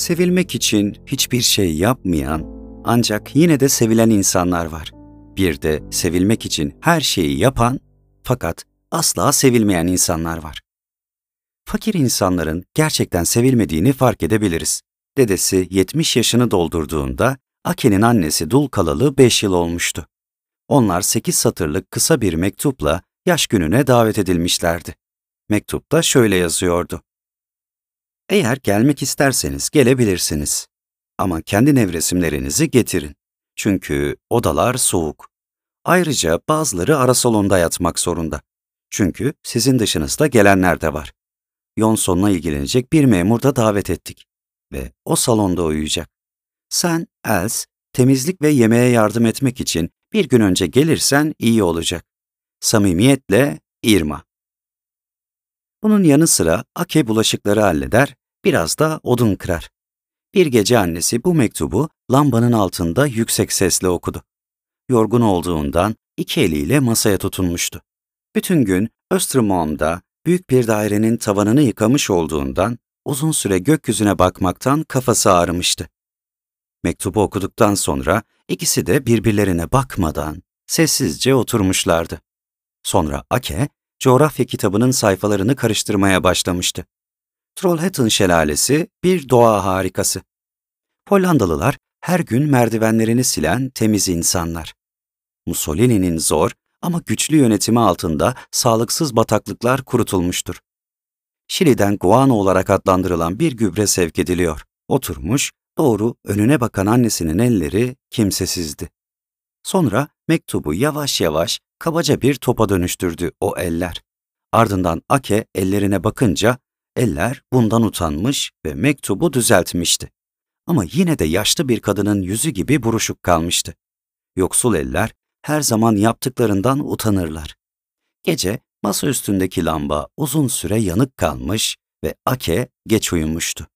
Sevilmek için hiçbir şey yapmayan ancak yine de sevilen insanlar var. Bir de sevilmek için her şeyi yapan fakat asla sevilmeyen insanlar var. Fakir insanların gerçekten sevilmediğini fark edebiliriz. Dedesi 70 yaşını doldurduğunda Ake'nin annesi dul kalalı 5 yıl olmuştu. Onlar 8 satırlık kısa bir mektupla yaş gününe davet edilmişlerdi. Mektupta şöyle yazıyordu. Eğer gelmek isterseniz gelebilirsiniz. Ama kendi nevresimlerinizi getirin. Çünkü odalar soğuk. Ayrıca bazıları ara salonda yatmak zorunda. Çünkü sizin dışınızda gelenler de var. Yonson'la ilgilenecek bir memur da davet ettik. Ve o salonda uyuyacak. Sen, Els, temizlik ve yemeğe yardım etmek için bir gün önce gelirsen iyi olacak. Samimiyetle Irma. Bunun yanı sıra Ake bulaşıkları halleder, biraz da odun kırar. Bir gece annesi bu mektubu lambanın altında yüksek sesle okudu. Yorgun olduğundan iki eliyle masaya tutunmuştu. Bütün gün Östermalm'da büyük bir dairenin tavanını yıkamış olduğundan uzun süre gökyüzüne bakmaktan kafası ağrımıştı. Mektubu okuduktan sonra ikisi de birbirlerine bakmadan sessizce oturmuşlardı. Sonra Ake, coğrafya kitabının sayfalarını karıştırmaya başlamıştı. Trollhättan şelalesi bir doğa harikası. Hollandalılar her gün merdivenlerini silen temiz insanlar. Mussolini'nin zor ama güçlü yönetimi altında sağlıksız bataklıklar kurutulmuştur. Şili'den guano olarak adlandırılan bir gübre sevk ediliyor. Oturmuş, doğru önüne bakan annesinin elleri kimsesizdi. Sonra mektubu yavaş yavaş kabaca bir topa dönüştürdü o eller. Ardından Ake ellerine bakınca eller bundan utanmış ve mektubu düzeltmişti. Ama yine de yaşlı bir kadının yüzü gibi buruşuk kalmıştı. Yoksul eller her zaman yaptıklarından utanırlar. Gece masa üstündeki lamba uzun süre yanık kalmış ve Ake geç uyumuştu.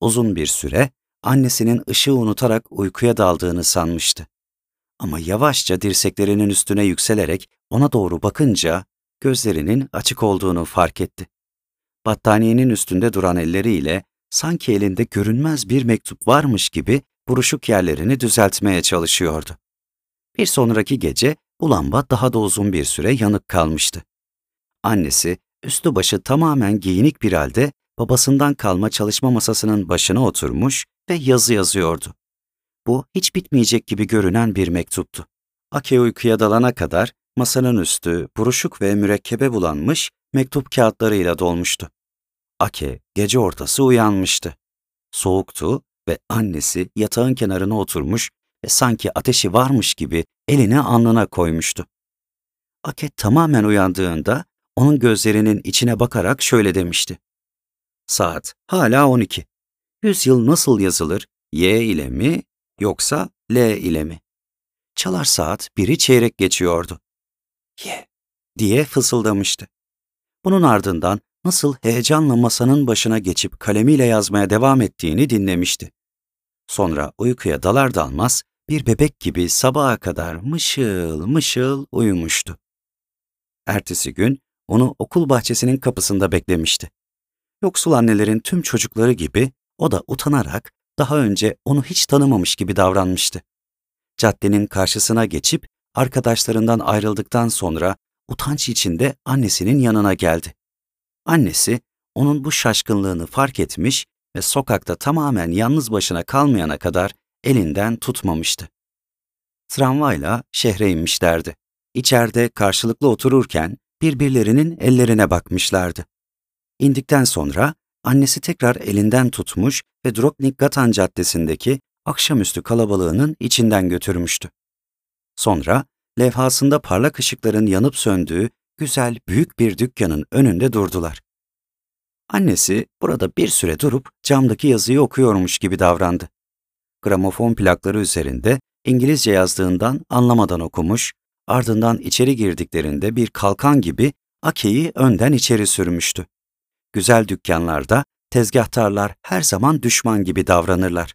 Uzun bir süre annesinin ışığı unutarak uykuya daldığını sanmıştı. Ama yavaşça dirseklerinin üstüne yükselerek ona doğru bakınca gözlerinin açık olduğunu fark etti. Battaniyenin üstünde duran elleriyle sanki elinde görünmez bir mektup varmış gibi buruşuk yerlerini düzeltmeye çalışıyordu. Bir sonraki gece bu lamba daha da uzun bir süre yanık kalmıştı. Annesi üstü başı tamamen giyinik bir halde babasından kalma çalışma masasının başına oturmuş ve yazı yazıyordu. Bu hiç bitmeyecek gibi görünen bir mektuptu. Ake uykuya dalana kadar masanın üstü buruşuk ve mürekkebe bulanmış mektup kağıtlarıyla dolmuştu. Ake gece ortası uyanmıştı. Soğuktu ve annesi yatağın kenarına oturmuş ve sanki ateşi varmış gibi elini alnına koymuştu. Ake tamamen uyandığında onun gözlerinin içine bakarak şöyle demişti. Saat hala 12. Yüzyıl nasıl yazılır? Y ile mi? Yoksa L ile mi? Çalar saat 1'i çeyrek geçiyordu. "Ye" diye fısıldamıştı. Bunun ardından nasıl heyecanla masanın başına geçip kalemiyle yazmaya devam ettiğini dinlemişti. Sonra uykuya dalar dalmaz bir bebek gibi sabaha kadar mışıl mışıl uyumuştu. Ertesi gün onu okul bahçesinin kapısında beklemişti. Yoksul annelerin tüm çocukları gibi o da utanarak daha önce onu hiç tanımamış gibi davranmıştı. Caddenin karşısına geçip arkadaşlarından ayrıldıktan sonra utanç içinde annesinin yanına geldi. Annesi onun bu şaşkınlığını fark etmiş ve sokakta tamamen yalnız başına kalmayana kadar elinden tutmamıştı. Tramvayla şehre inmişlerdi. İçeride karşılıklı otururken birbirlerinin ellerine bakmışlardı. İndikten sonra annesi tekrar elinden tutmuş ve Drobnik-Gatan caddesindeki akşamüstü kalabalığının içinden götürmüştü. Sonra levhasında parlak ışıkların yanıp söndüğü güzel büyük bir dükkanın önünde durdular. Annesi burada bir süre durup camdaki yazıyı okuyormuş gibi davrandı. Gramofon plakları üzerinde İngilizce yazdığından anlamadan okumuş, ardından içeri girdiklerinde bir kalkan gibi Ake'yi önden içeri sürmüştü. Güzel dükkanlarda tezgahtarlar her zaman düşman gibi davranırlar.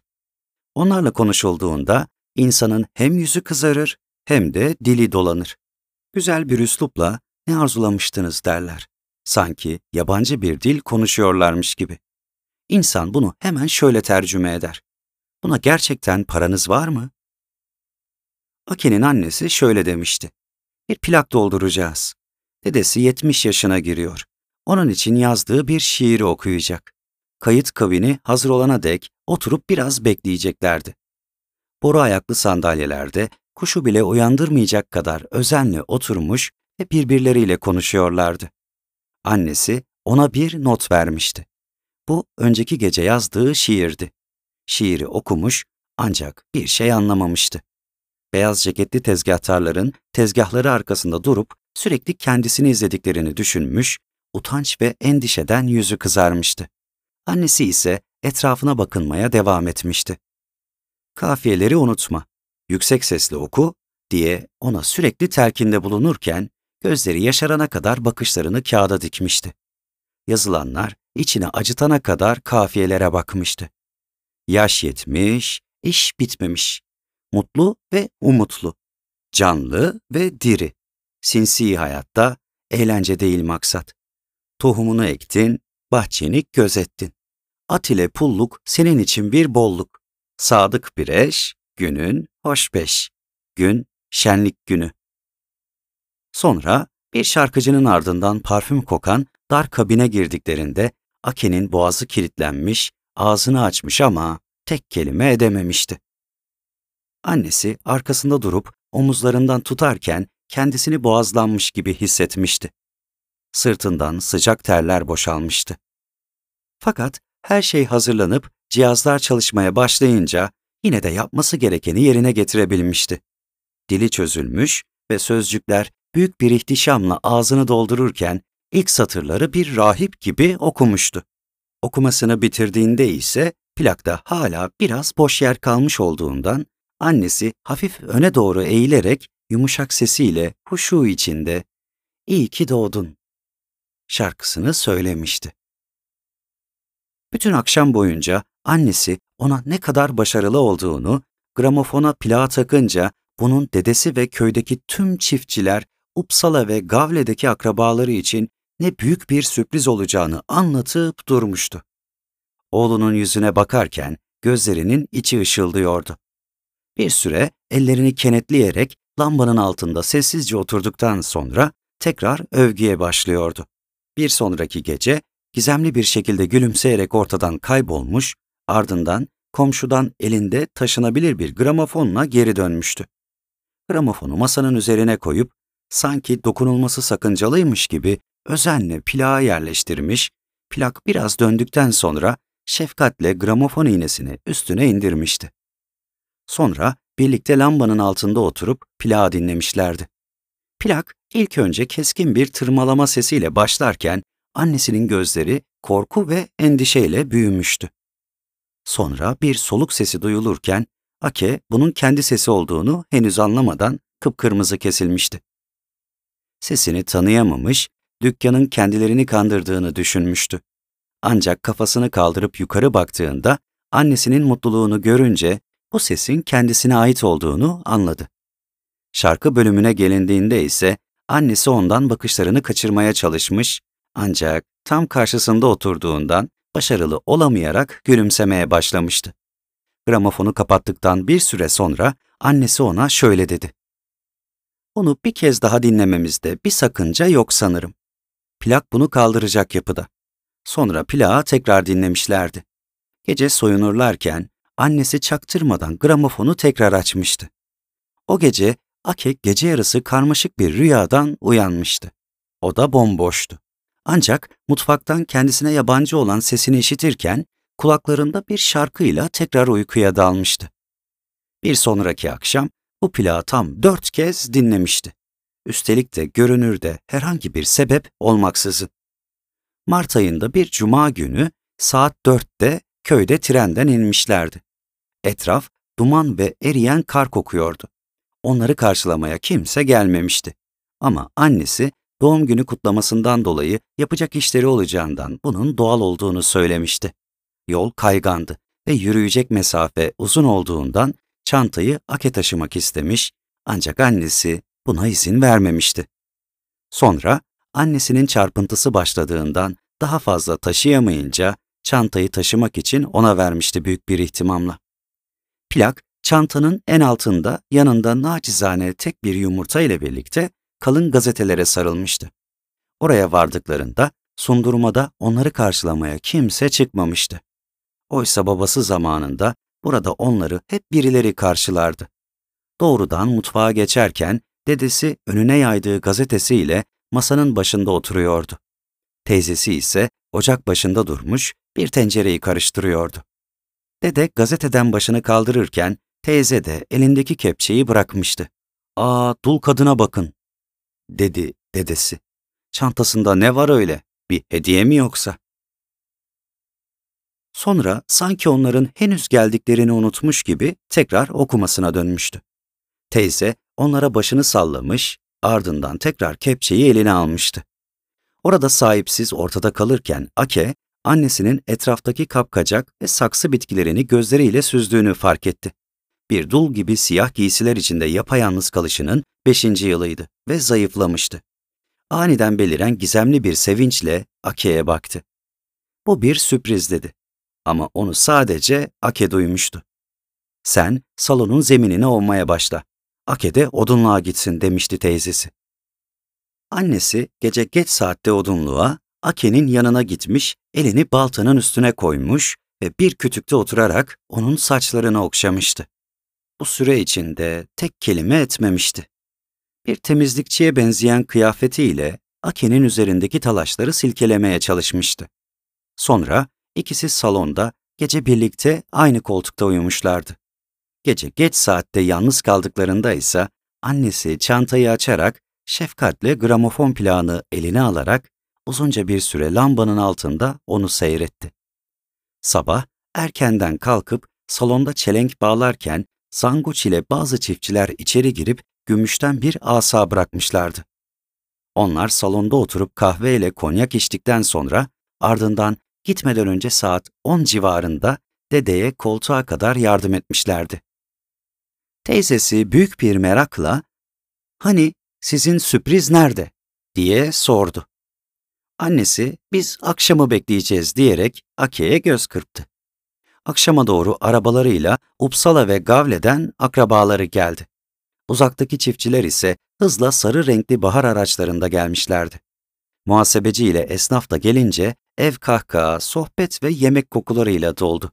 Onlarla konuşulduğunda insanın hem yüzü kızarır hem de dili dolanır. Güzel bir üslupla ne arzulamıştınız derler. Sanki yabancı bir dil konuşuyorlarmış gibi. İnsan bunu hemen şöyle tercüme eder. Buna gerçekten paranız var mı? Aki'nin annesi şöyle demişti. Bir plak dolduracağız. Dedesi 70 yaşına giriyor. Onun için yazdığı bir şiiri okuyacak. Kayıt kabini hazır olana dek oturup biraz bekleyeceklerdi. Boru ayaklı sandalyelerde kuşu bile uyandırmayacak kadar özenle oturmuş ve birbirleriyle konuşuyorlardı. Annesi ona bir not vermişti. Bu önceki gece yazdığı şiirdi. Şiiri okumuş ancak bir şey anlamamıştı. Beyaz ceketli tezgahtarların tezgahları arkasında durup sürekli kendisini izlediklerini düşünmüş, utanç ve endişeden yüzü kızarmıştı. Annesi ise etrafına bakınmaya devam etmişti. "Kafiyeleri unutma, yüksek sesle oku" diye ona sürekli telkinde bulunurken gözleri yaşarana kadar bakışlarını kağıda dikmişti. Yazılanlar içine acıtana kadar kafiyelere bakmıştı. Yaş yetmiş, iş bitmemiş. Mutlu ve umutlu. Canlı ve diri. Sinsi hayatta eğlence değil maksat. Tohumunu ektin, bahçeni gözettin. At ile pulluk senin için bir bolluk. Sadık bir eş, günün hoş beş. Gün şenlik günü. Sonra bir şarkıcının ardından parfüm kokan dar kabine girdiklerinde Aki'nin boğazı kilitlenmiş, ağzını açmış ama tek kelime edememişti. Annesi arkasında durup omuzlarından tutarken kendisini boğazlanmış gibi hissetmişti. Sırtından sıcak terler boşalmıştı. Fakat her şey hazırlanıp cihazlar çalışmaya başlayınca yine de yapması gerekeni yerine getirebilmişti. Dili çözülmüş ve sözcükler büyük bir ihtişamla ağzını doldururken ilk satırları bir rahip gibi okumuştu. Okumasını bitirdiğinde ise plakta hala biraz boş yer kalmış olduğundan annesi hafif öne doğru eğilerek yumuşak sesiyle huşu içinde "İyi ki doğdun" şarkısını söylemişti. Bütün akşam boyunca annesi ona ne kadar başarılı olduğunu, gramofona plağı takınca bunun dedesi ve köydeki tüm çiftçiler, Uppsala ve Gavle'deki akrabaları için ne büyük bir sürpriz olacağını anlatıp durmuştu. Oğlunun yüzüne bakarken gözlerinin içi ışıldıyordu. Bir süre ellerini kenetleyerek lambanın altında sessizce oturduktan sonra tekrar övgüye başlıyordu. Bir sonraki gece gizemli bir şekilde gülümseyerek ortadan kaybolmuş, ardından komşudan elinde taşınabilir bir gramofonla geri dönmüştü. Gramofonu masanın üzerine koyup sanki dokunulması sakıncalıymış gibi özenle plağa yerleştirmiş, plak biraz döndükten sonra şefkatle gramofon iğnesini üstüne indirmişti. Sonra birlikte lambanın altında oturup plağı dinlemişlerdi. Plak ilk önce keskin bir tırmalama sesiyle başlarken annesinin gözleri korku ve endişeyle büyümüştü. Sonra bir soluk sesi duyulurken Ake bunun kendi sesi olduğunu henüz anlamadan kıpkırmızı kesilmişti. Sesini tanıyamamış, dükkanın kendilerini kandırdığını düşünmüştü. Ancak kafasını kaldırıp yukarı baktığında annesinin mutluluğunu görünce bu sesin kendisine ait olduğunu anladı. Şarkı bölümüne gelindiğinde ise annesi ondan bakışlarını kaçırmaya çalışmış ancak tam karşısında oturduğundan başarılı olamayarak gülümsemeye başlamıştı. Gramofonu kapattıktan bir süre sonra annesi ona şöyle dedi. "Onu bir kez daha dinlememizde bir sakınca yok sanırım." Plak bunu kaldıracak yapıda. Sonra plağı tekrar dinlemişlerdi. Gece soyunurlarken annesi çaktırmadan gramofonu tekrar açmıştı. O gece Ake gece yarısı karmaşık bir rüyadan uyanmıştı. Oda bomboştu. Ancak mutfaktan kendisine yabancı olan sesini işitirken kulaklarında bir şarkıyla tekrar uykuya dalmıştı. Bir sonraki akşam bu plağı tam 4 kez dinlemişti. Üstelik de görünürde herhangi bir sebep olmaksızın. Mart ayında bir cuma günü saat 4'te köyde trenden inmişlerdi. Etraf duman ve eriyen kar kokuyordu. Onları karşılamaya kimse gelmemişti. Ama annesi doğum günü kutlamasından dolayı yapacak işleri olacağından bunun doğal olduğunu söylemişti. Yol kaygandı ve yürüyecek mesafe uzun olduğundan çantayı Ake taşımak istemiş ancak annesi buna izin vermemişti. Sonra annesinin çarpıntısı başladığından daha fazla taşıyamayınca çantayı taşımak için ona vermişti büyük bir ihtimamla. Plak, çantanın en altında yanında nacizane tek bir yumurta ile birlikte kalın gazetelere sarılmıştı. Oraya vardıklarında sundurmada onları karşılamaya kimse çıkmamıştı. Oysa babası zamanında burada onları hep birileri karşılardı. Doğrudan mutfağa geçerken dedesi önüne yaydığı gazetesiyle masanın başında oturuyordu. Teyzesi ise ocak başında durmuş bir tencereyi karıştırıyordu. Dede gazeteden başını kaldırırken teyze de elindeki kepçeyi bırakmıştı. "Aa, dul kadına bakın," dedi dedesi. "Çantasında ne var öyle? Bir hediye mi yoksa?" Sonra sanki onların henüz geldiklerini unutmuş gibi tekrar okumasına dönmüştü. Teyze onlara başını sallamış, ardından tekrar kepçeyi eline almıştı. Orada sahipsiz ortada kalırken Ake, annesinin etraftaki kapkacak ve saksı bitkilerini gözleriyle süzdüğünü fark etti. Bir dul gibi siyah giysiler içinde yapayalnız kalışının 5. yılıydı ve zayıflamıştı. Aniden beliren gizemli bir sevinçle Ake'ye baktı. "Bu bir sürpriz," dedi. Ama onu sadece Ake duymuştu. "Sen salonun zeminini ovmaya başla. Ake de odunluğa gitsin," demişti teyzesi. Annesi gece geç saatte odunluğa, Ake'nin yanına gitmiş, elini baltanın üstüne koymuş ve bir kütükte oturarak onun saçlarını okşamıştı. Bu süre içinde tek kelime etmemişti. Bir temizlikçiye benzeyen kıyafetiyle Ake'nin üzerindeki talaşları silkelemeye çalışmıştı. Sonra ikisi salonda gece birlikte aynı koltukta uyumuşlardı. Gece geç saatte yalnız kaldıklarında ise annesi çantayı açarak şefkatle gramofon plağını eline alarak uzunca bir süre lambanın altında onu seyretti. Sabah erkenden kalkıp salonda çelenk bağlarken zangoç ile bazı çiftçiler içeri girip gümüşten bir asa bırakmışlardı. Onlar salonda oturup kahve ile konyak içtikten sonra ardından gitmeden önce saat 10 civarında dedeye koltuğa kadar yardım etmişlerdi. Teyzesi büyük bir merakla "Hani sizin sürpriz nerede?" diye sordu. Annesi "Biz akşamı bekleyeceğiz," diyerek Ake'ye göz kırptı. Akşama doğru arabalarıyla Uppsala ve Gävle'den akrabaları geldi. Uzaktaki çiftçiler ise hızla sarı renkli bahar araçlarında gelmişlerdi. Muhasebeci ile esnaf da gelince ev kahkaha, sohbet ve yemek kokularıyla doldu.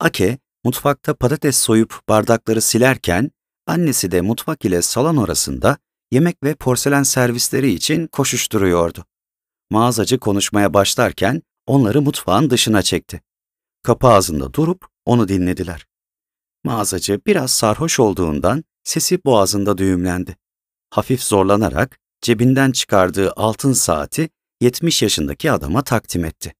Ake, mutfakta patates soyup bardakları silerken, annesi de mutfak ile salon arasında yemek ve porselen servisleri için koşuşturuyordu. Mağazacı konuşmaya başlarken onları mutfağın dışına çekti. Kapı ağzında durup onu dinlediler. Mağazacı biraz sarhoş olduğundan sesi boğazında düğümlendi. Hafif zorlanarak cebinden çıkardığı altın saati 70 yaşındaki adama takdim etti.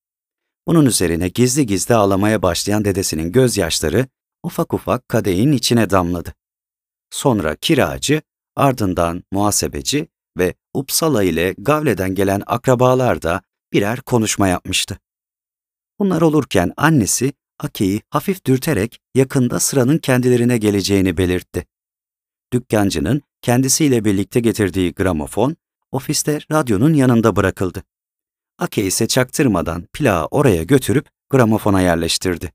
Bunun üzerine gizli gizli ağlamaya başlayan dedesinin gözyaşları ufak ufak kadehin içine damladı. Sonra kiracı, ardından muhasebeci ve Uppsala ile Gävle'den gelen akrabalar da birer konuşma yapmıştı. Bunlar olurken annesi Ake'yi hafif dürterek yakında sıranın kendilerine geleceğini belirtti. Dükkancının kendisiyle birlikte getirdiği gramofon, ofiste radyonun yanında bırakıldı. Ake ise çaktırmadan plağı oraya götürüp gramofona yerleştirdi.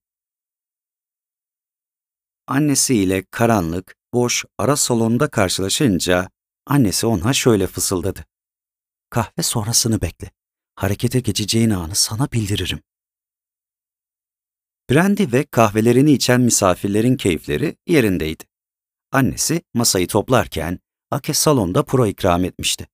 Annesiyle karanlık, boş ara salonda karşılaşınca annesi ona şöyle fısıldadı. "Kahve sonrasını bekle. Harekete geçeceğin anı sana bildiririm." Brandy ve kahvelerini içen misafirlerin keyifleri yerindeydi. Annesi masayı toplarken Ake salonda puro ikram etmişti.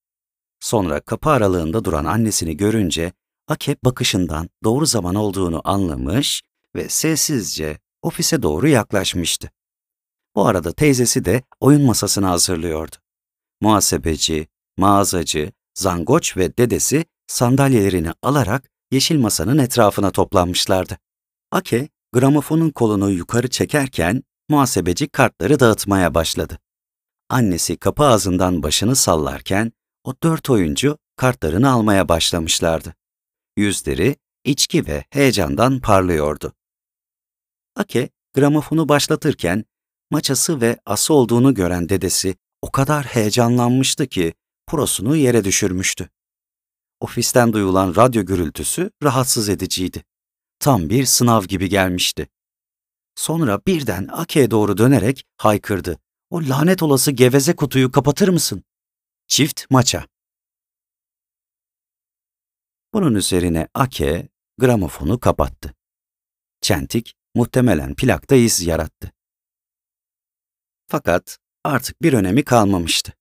Sonra kapı aralığında duran annesini görünce Ake bakışından doğru zaman olduğunu anlamış ve sessizce ofise doğru yaklaşmıştı. Bu arada teyzesi de oyun masasını hazırlıyordu. Muhasebeci, mağazacı, zangoç ve dedesi sandalyelerini alarak yeşil masanın etrafına toplanmışlardı. Ake, gramofonun kolunu yukarı çekerken muhasebeci kartları dağıtmaya başladı. Annesi kapı ağzından başını sallarken o 4 oyuncu kartlarını almaya başlamışlardı. Yüzleri içki ve heyecandan parlıyordu. Ake, gramofonu başlatırken maçası ve ası olduğunu gören dedesi o kadar heyecanlanmıştı ki purosunu yere düşürmüştü. Ofisten duyulan radyo gürültüsü rahatsız ediciydi. tam bir sınav gibi gelmişti. Sonra birden Ake'ye doğru dönerek haykırdı. "O lanet olası geveze kutuyu kapatır mısın? Çift maça." Bunun üzerine Ake gramofonu kapattı. Çentik muhtemelen plakta iz yarattı. Fakat artık bir önemi kalmamıştı.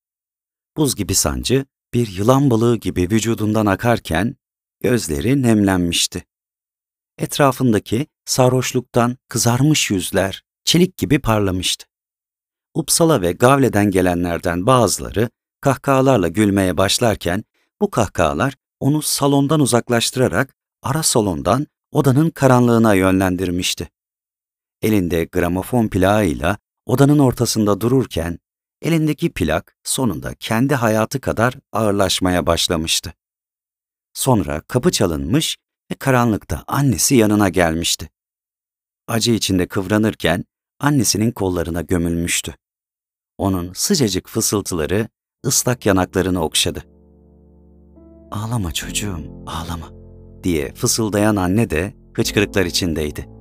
Buz gibi sancı bir yılan balığı gibi vücudundan akarken gözleri nemlenmişti. Etrafındaki sarhoşluktan kızarmış yüzler çelik gibi parlamıştı. Uppsala ve Gavle'den gelenlerden bazıları kahkahalarla gülmeye başlarken bu kahkahalar onu salondan uzaklaştırarak ara salondan odanın karanlığına yönlendirmişti. Elinde gramofon plağıyla odanın ortasında dururken elindeki plak sonunda kendi hayatı kadar ağırlaşmaya başlamıştı. Sonra kapı çalınmış ve karanlıkta annesi yanına gelmişti. Acı içinde kıvranırken annesinin kollarına gömülmüştü. Onun sıcacık fısıltıları ıslak yanaklarını okşadı. "Ağlama çocuğum, ağlama," diye fısıldayan anne de hıçkırıklar içindeydi.